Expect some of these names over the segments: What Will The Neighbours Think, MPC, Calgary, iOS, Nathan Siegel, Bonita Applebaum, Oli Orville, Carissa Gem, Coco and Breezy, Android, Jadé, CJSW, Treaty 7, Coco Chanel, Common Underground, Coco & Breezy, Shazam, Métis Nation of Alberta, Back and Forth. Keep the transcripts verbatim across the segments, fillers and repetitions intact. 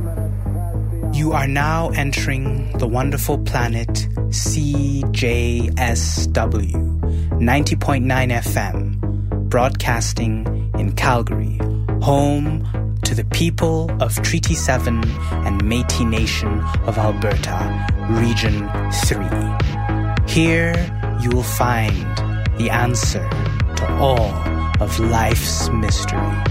minutes past the hour. You are now entering the wonderful planet C J S W. ninety point nine F M, broadcasting in Calgary, home to the people of Treaty seven and Métis Nation of Alberta, Region three. Here you will find the answer to all of life's mysteries.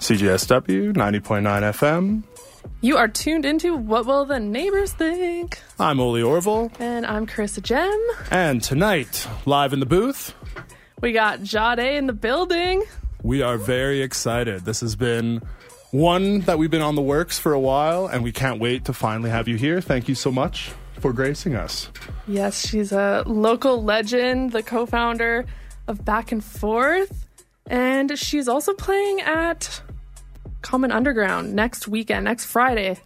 C J S W, ninety point nine F M. You are tuned into What Will the Neighbors Think? I'm Oli Orville. And I'm Carissa Gem. And tonight, live in the booth, we got Jadé in the building. We are very excited. This has been one that we've been on the works for a while, and we can't wait to finally have you here. Thank you so much for gracing us. Yes, she's a local legend, the co-founder of Back and Forth. And she's also playing at Common Underground next weekend, next Friday.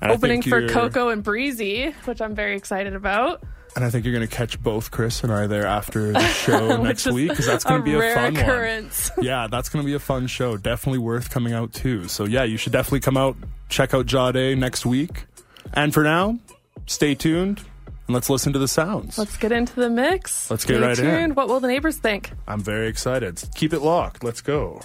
And opening for Coco and Breezy, which I'm very excited about. And I think you're going to catch both Chris and I there after the show next week, because that's going to be a fun occurrence. one. Yeah, that's going to be a fun show. Definitely worth coming out to. So yeah, you should definitely come out, check out Jadé next week. And for now, stay tuned. and let's listen to the sounds. Let's get into the mix. Let's get Stay right tuned. in. What will the neighbors think? I'm very excited. Keep it locked. Let's go.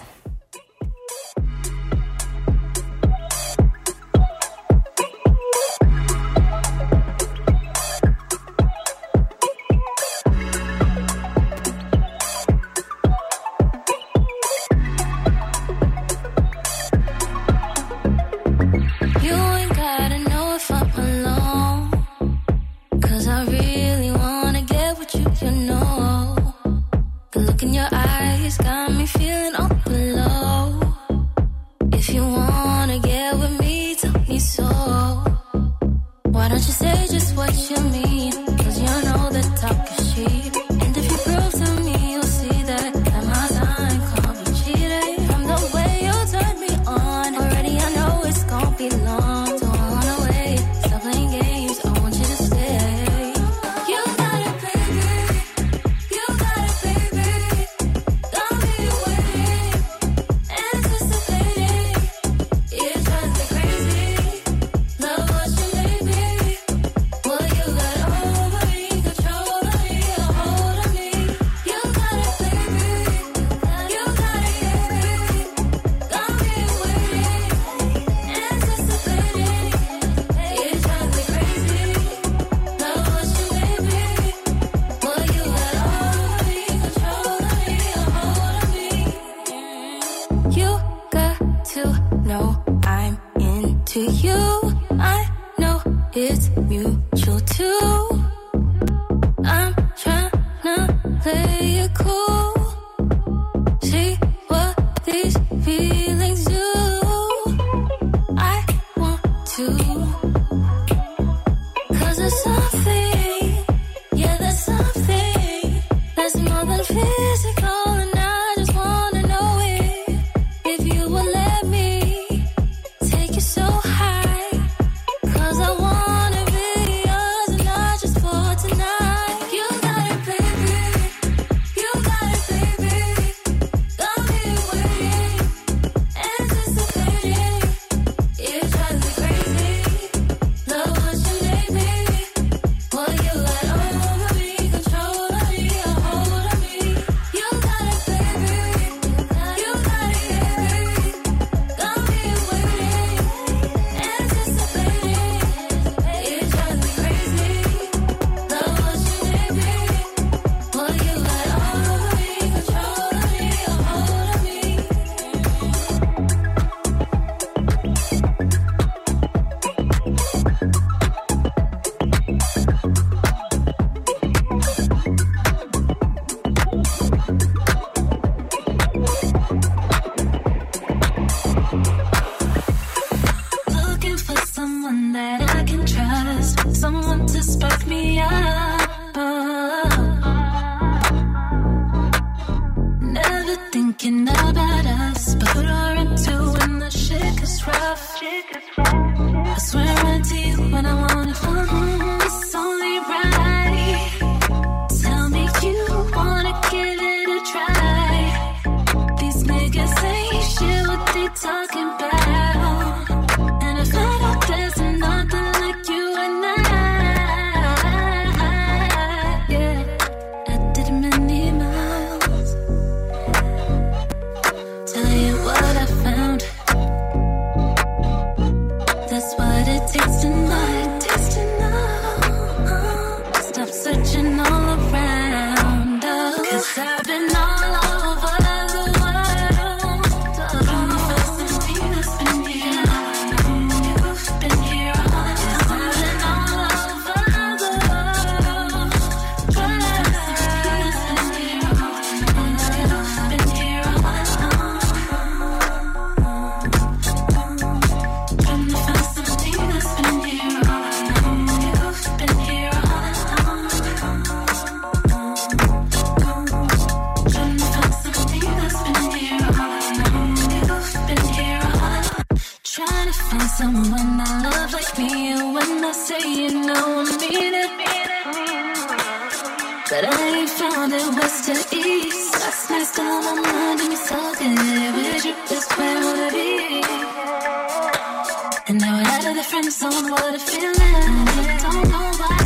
And now we're out of the friend zone, what a feeling. I don't know why.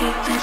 We'll be right back.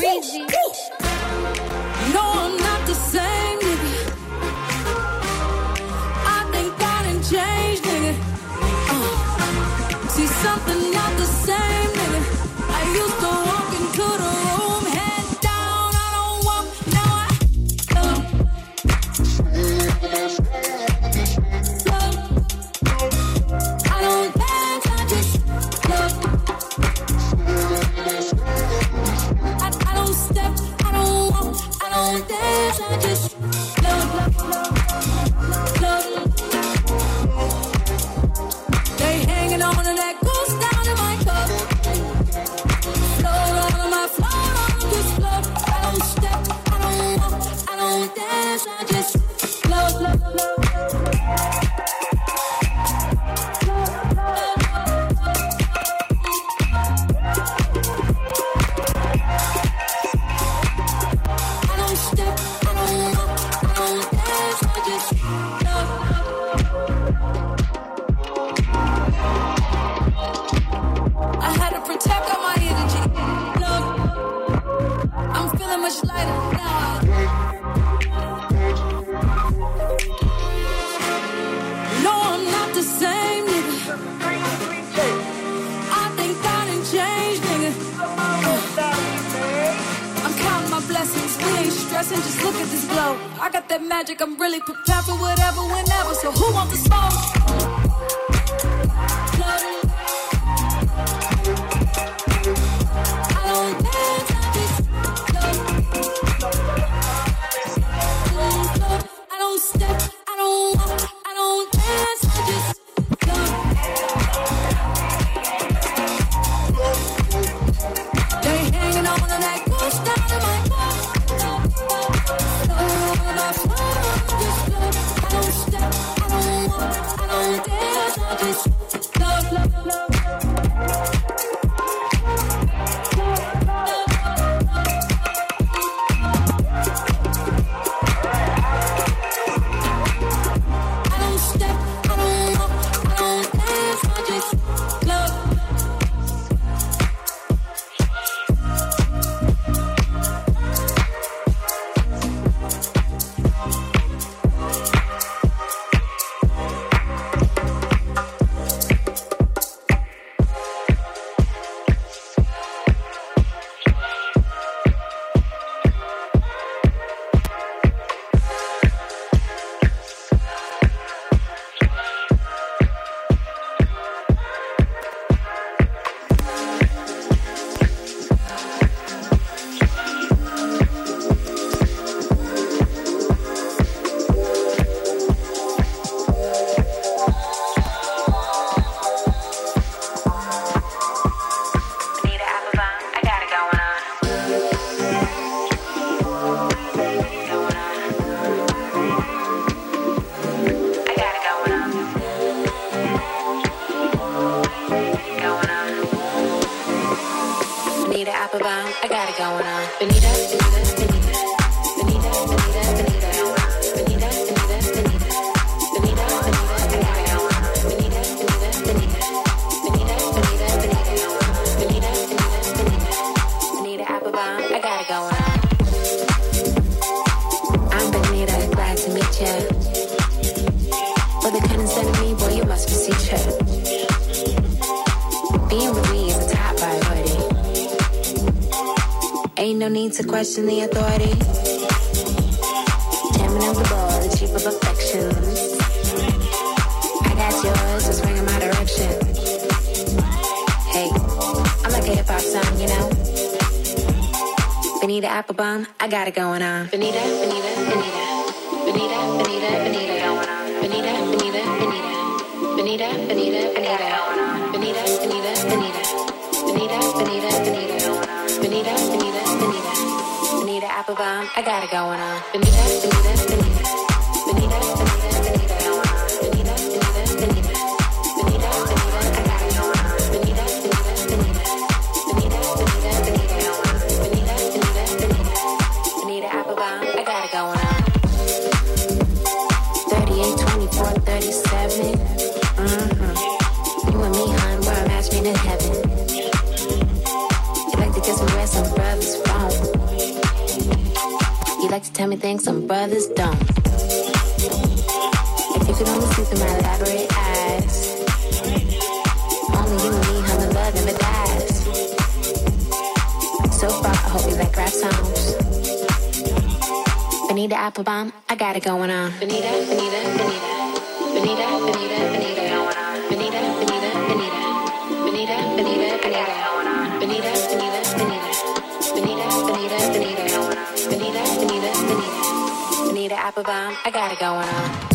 Breezy. No, I'm not the same, nigga. I think I done changed, nigga. Uh, see, something not the same, nigga. I used to walk into the room, head down, I don't walk, now I love. Love. I don't dance, I just love. I, I don't step, I don't walk, I don't dance, I just love, love, love, love. They hanging on to that goose down in my cup. I just love, love, love, love, I don't step, I don't walk, I don't dance, I just love. I had to protect all my energy. Love, I'm feeling much lighter now. And just look at this glow. I got that magic, I'm really prepared for whatever, whenever. So who wants the smoke? I don't dance, I just love. I don't step, I don't walk, I don't dance, I just love. They hanging on to that goose down in my car. To question the authority, jamming over ball, the cheap of affections. I got yours, just ring in my direction. Hey, I'm like a hip hop song, you know. Bonita Applebaum, I got it going on. Bonita, Bonita, Bonita, Bonita, Bonita, Bonita, going on. Bonita, Bonita, Bonita, Bonita, Bonita, Bonita, going on. Bonita, Bonita, Bonita, Bonita, Bonita, Bonita, going on. Bonita, Bonita, Bonita. Bonita Applebaum, I got it going on. Bonita, Bonita, Bonita. Bonita, Bonita, Bonita. Bonita, Bonita, Bonita. Bonita, Bonita, I got it going on. Bonita, Bonita, Bonita. Bonita, Bonita, Bonita. Bonita, Bonita, Bonita. Bonita Applebaum, I got it going on. thirty-eight, twenty-four, thirty-seven. Mm-hmm. You and me, hon, we're a match made in heaven. Some brothers won't. like to tell me things some brothers don't. You can only see through my elaborate eyes. Only you and me, how the love never dies. So far, I hope you like rap songs. Bonita Applebaum, I got it going on. Bonita, Bonita, Bonita, Bonita, Bonita, Bonita, going on. Bonita, Bonita, Bonita, Bonita, Bonita, Bonita, going on. Bonita, Bonita, Bonita, Bonita, Bonita, Bonita, going on. Bonita, Bonita, Bonita, Bonita Applebaum, I got it going on.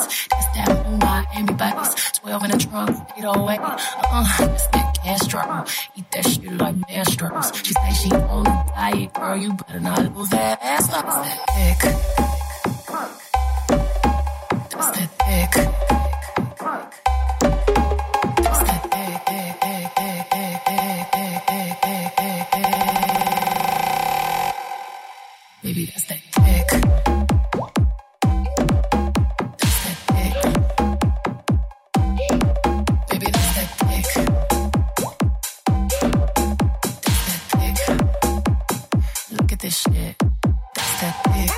That's that dick.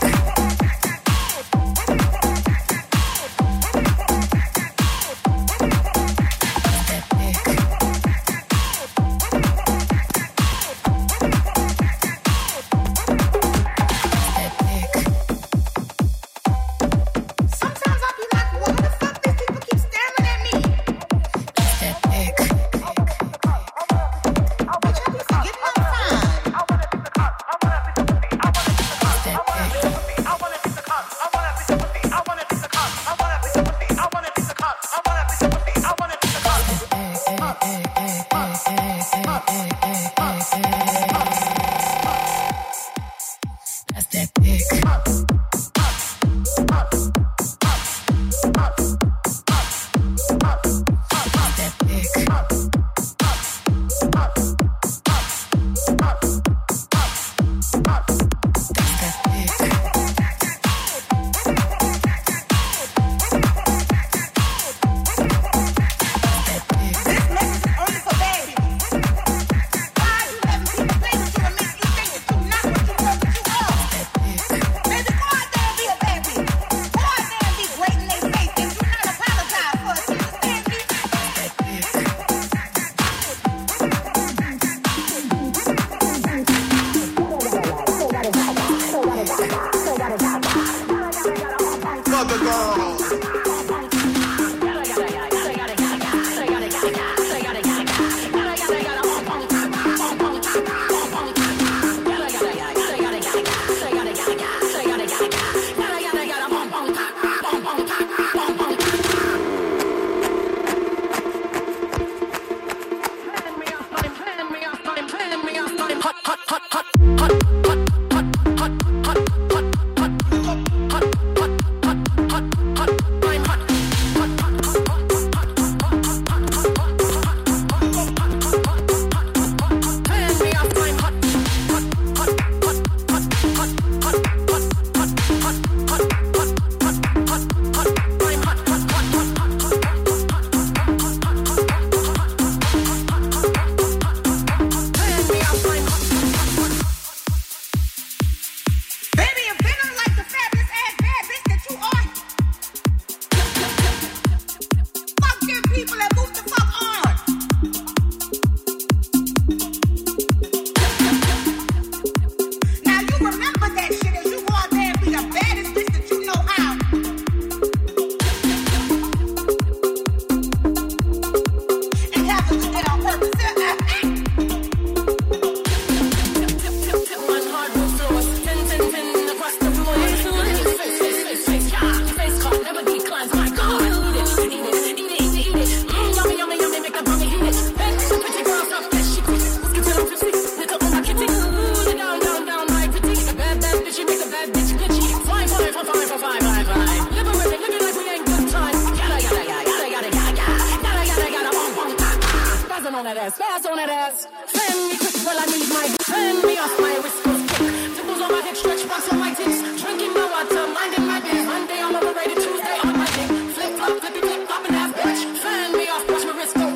on at us, fast on at us. Send me quick while I need my, send me off my whiskers quick. Tipples on my hip, stretch marks on my tips. Drinking my water, minding my biz. Monday I'm overrated, Tuesday on my dick. Flip flop, flippy flip, flop and ass bitch. Fan me off, watch my wrist go.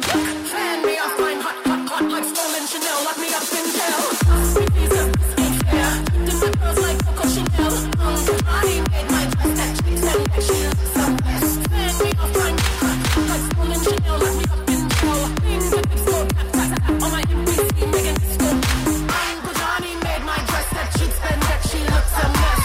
Fan me off, mine hot, hot, hot like stolen Chanel. Lock me up in jail. I'm sweet pizza, sweet fair. This is girls like Coco Chanel. Um, I made my dress that cheap, that she is Southwest. Fan me off, mine hot, hot like stolen Chanel. Lock me up in jail. Things with me so tap, tap, tap on my M P C, making this go. I'm Pajani, made my dress that cheap, and that she looks a mess.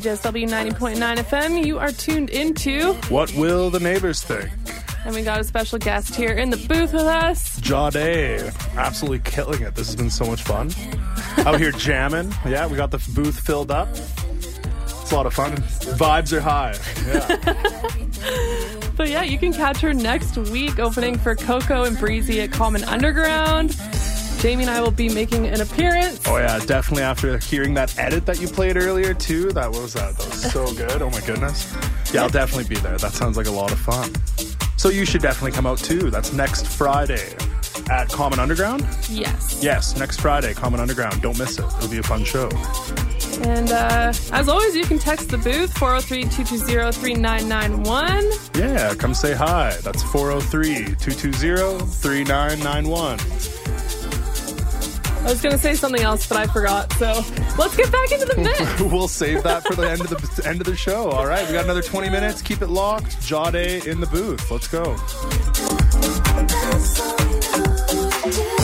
C J S W ninety point nine F M. You are tuned into What Will the Neighbors Think? And we got a special guest here in the booth with us. Jadé. Absolutely killing it. This has been so much fun. Out here jamming. Yeah, we got the booth filled up. It's a lot of fun. Vibes are high. Yeah. But yeah, you can catch her next week opening for Coco and Breezy at Common Underground. Jamie and I will be making an appearance. Oh yeah, definitely after hearing that edit that you played earlier too. That was that. That was so good. Oh my goodness. Yeah, I'll definitely be there. That sounds like a lot of fun. So you should definitely come out too. That's next Friday at Common Underground? Yes. Yes, next Friday, Common Underground. Don't miss it. It'll be a fun show. And uh, as always, you can text the booth, four oh three, two two zero, three nine nine one. Yeah, come say hi. That's four oh three, two two zero, three nine nine one. I was going to say something else, but I forgot. So let's get back into the mix. We'll save that for the end of the end of the show. All right, we got another twenty minutes. Keep it locked. Jadé in the booth. Let's go. Thank you.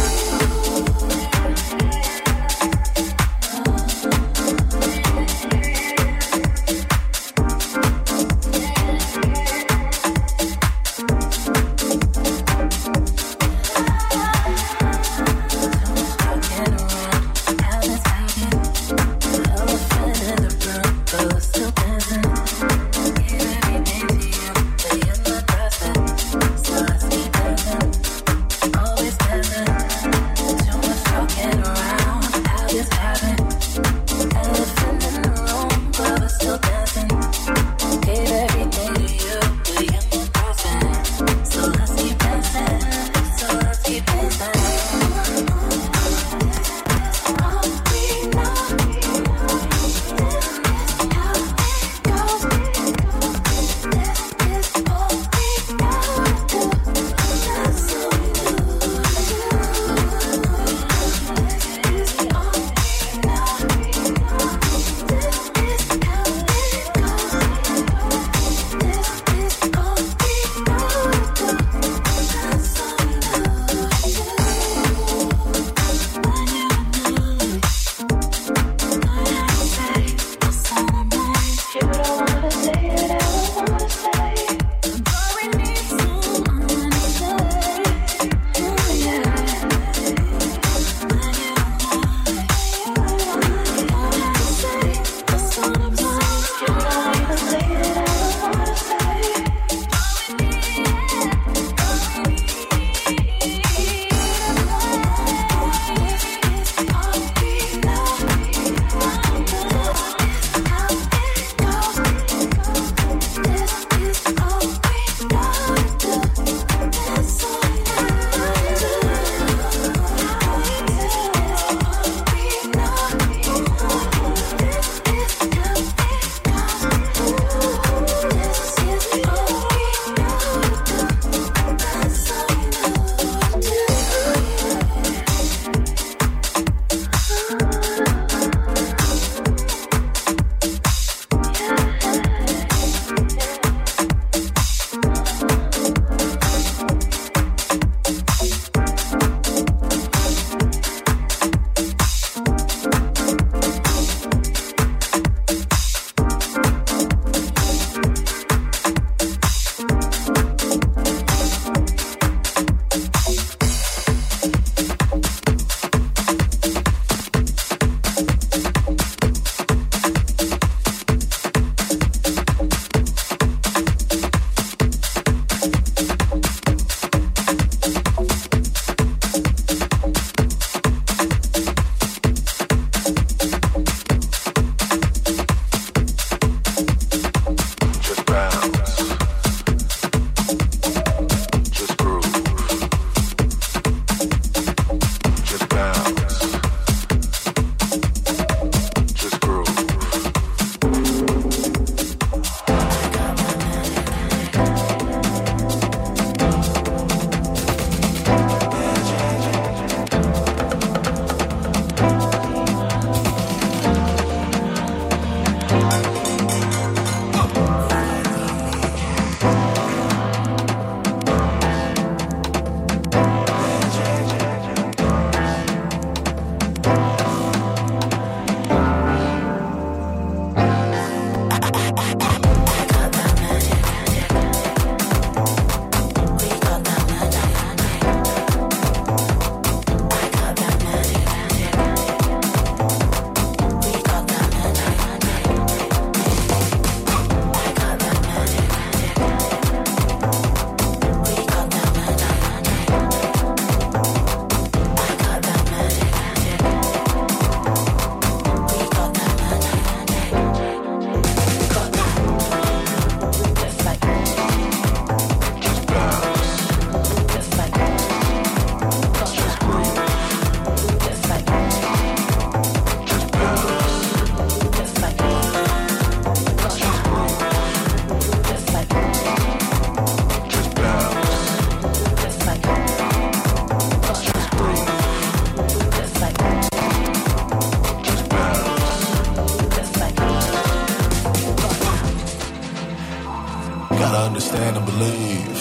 understand and believe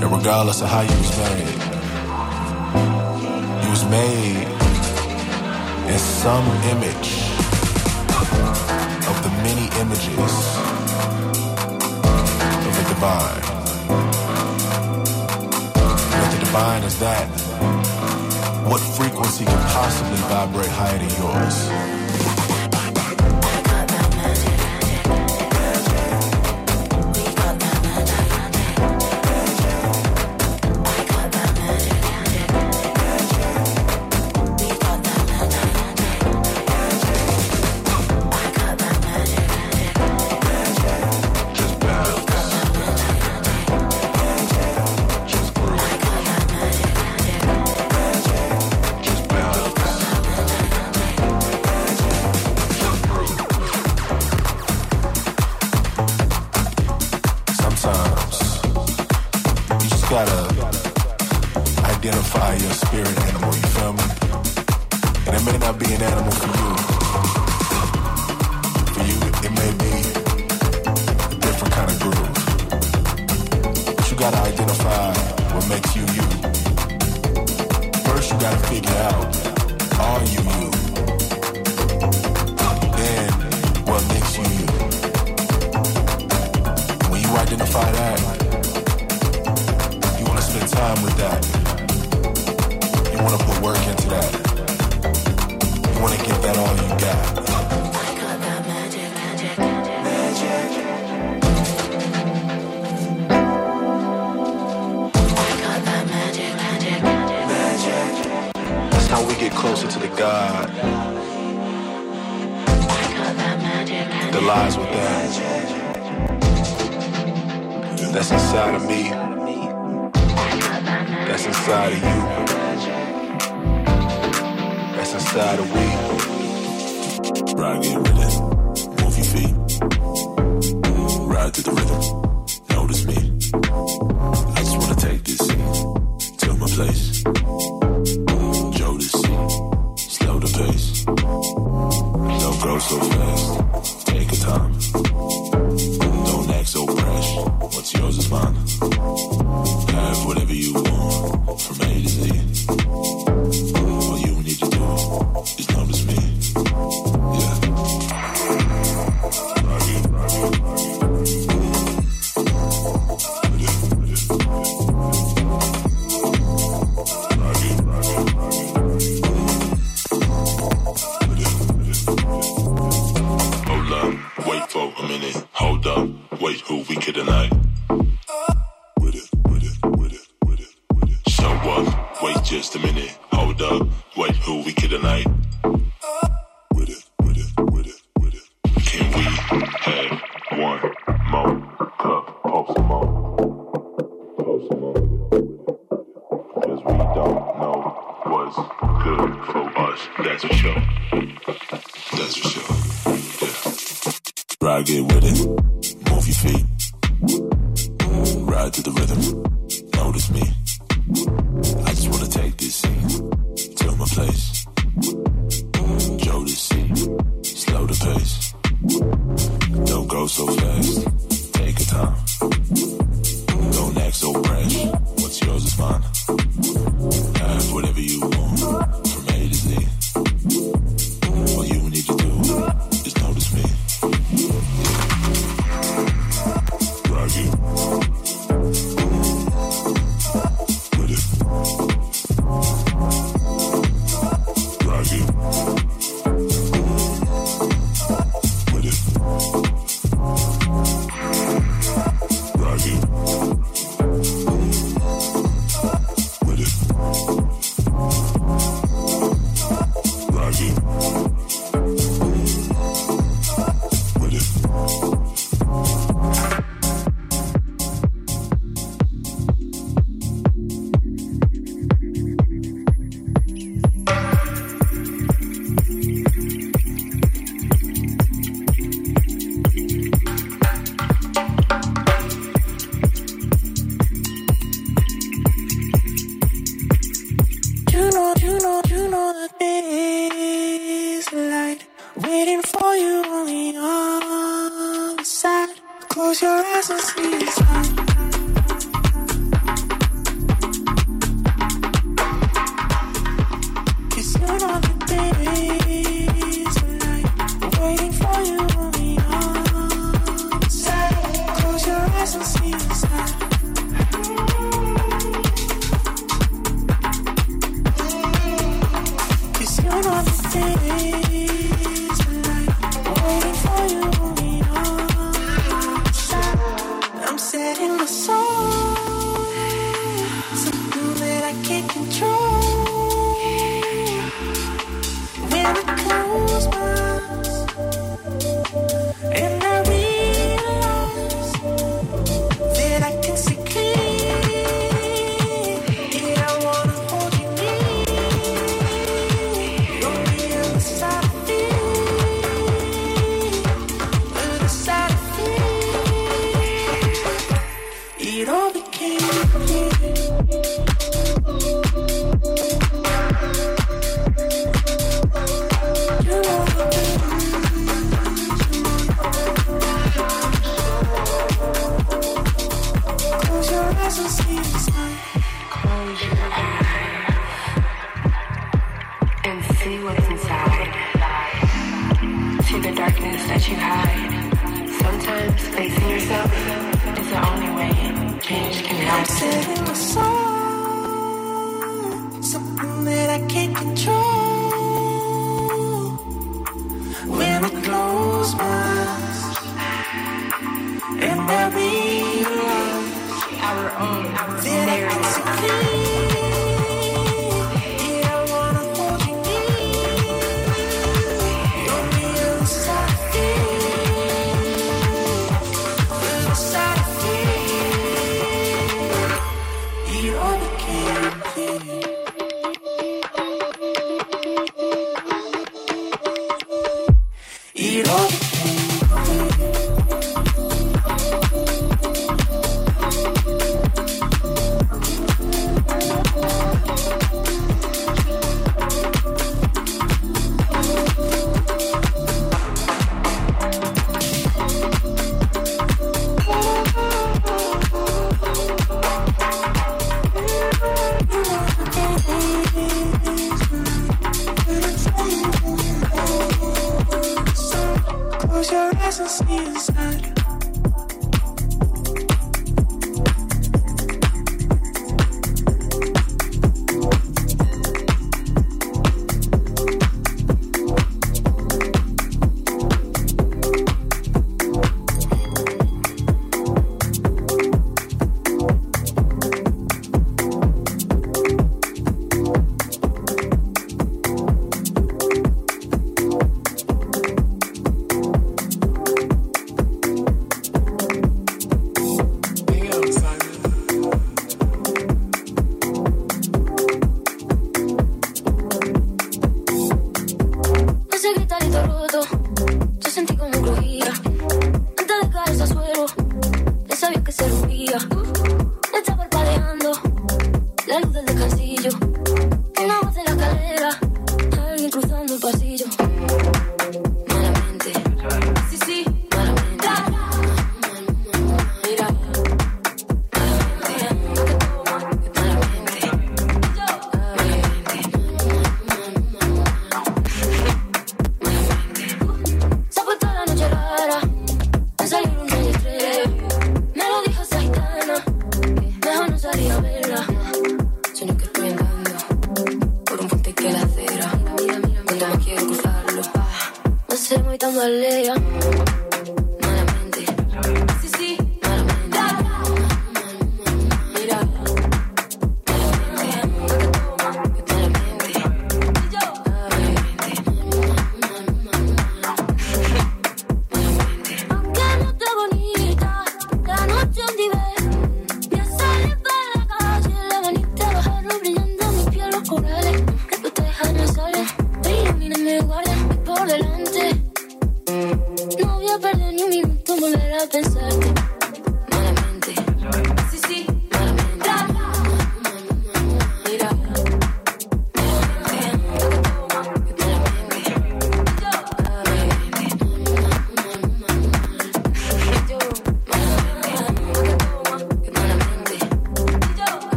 that regardless of how you was made, you was made in some image of the many images of the divine. But the divine is that what frequency can possibly vibrate higher than yours?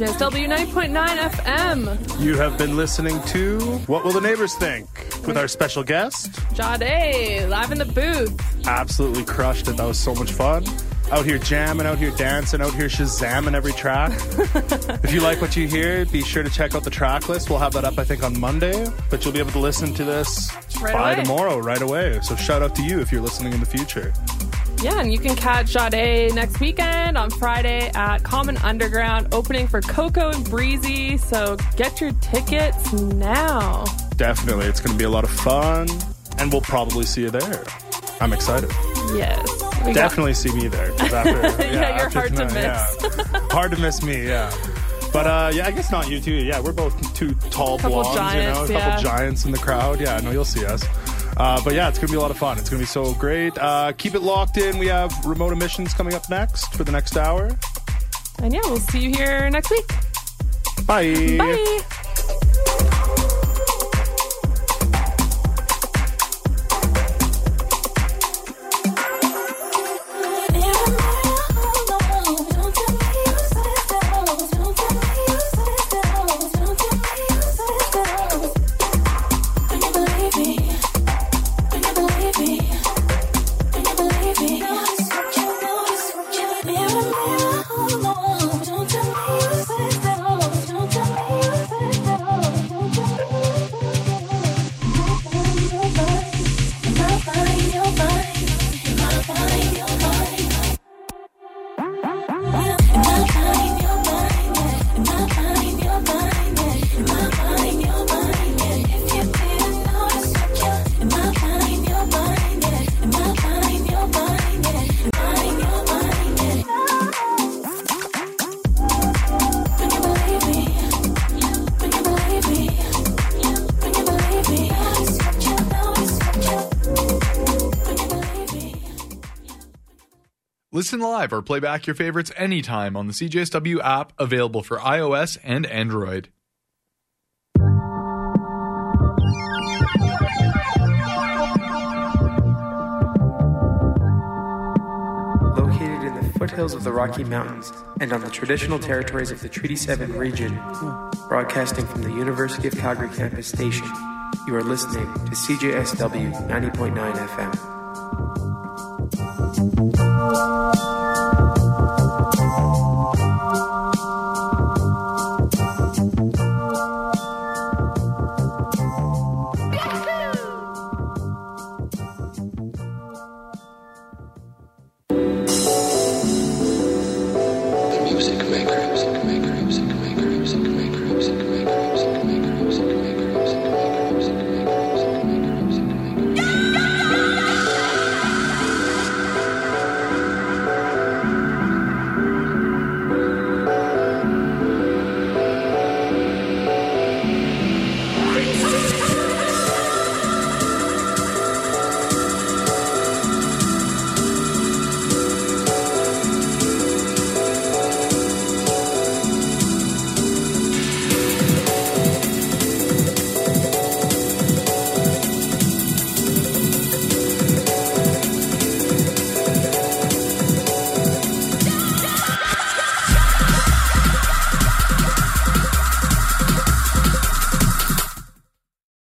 C J S W nine point nine F M. You have been listening to What Will the Neighbors Think? With our special guest, Jadé, live in the booth. Absolutely crushed it. That was so much fun. Out here jamming, out here dancing, out here shazamming every track. If you like what you hear, be sure to check out the track list. We'll have that up, I think, on Monday. But you'll be able to listen to this right by away. tomorrow, right away. So shout out to you if you're listening in the future. Yeah, and you can catch Jadé next weekend on Friday at Common Underground, opening for Coco and Breezy. So get your tickets now. Definitely. It's going to be a lot of fun. And we'll probably see you there. I'm excited. Yes. Definitely got... see me there. After, yeah, yeah, you're hard tonight, to miss. Yeah. Hard to miss me, yeah. But, uh, yeah, I guess not you, too. Yeah, we're both two tall couple blondes, giants, you know, a couple yeah. giants in the crowd. Yeah, no, you'll see us. Uh, but, yeah, it's going to be a lot of fun. It's going to be so great. Uh, keep it locked in. We have remote emissions coming up next for the next hour. And, yeah, we'll see you here next week. Bye. Bye. Listen live or play back your favorites anytime on the C J S W app, available for iOS and Android. Located in the foothills of the Rocky Mountains and on the traditional territories of the Treaty seven region, broadcasting from the University of Calgary campus station, you are listening to C J S W ninety point nine F M.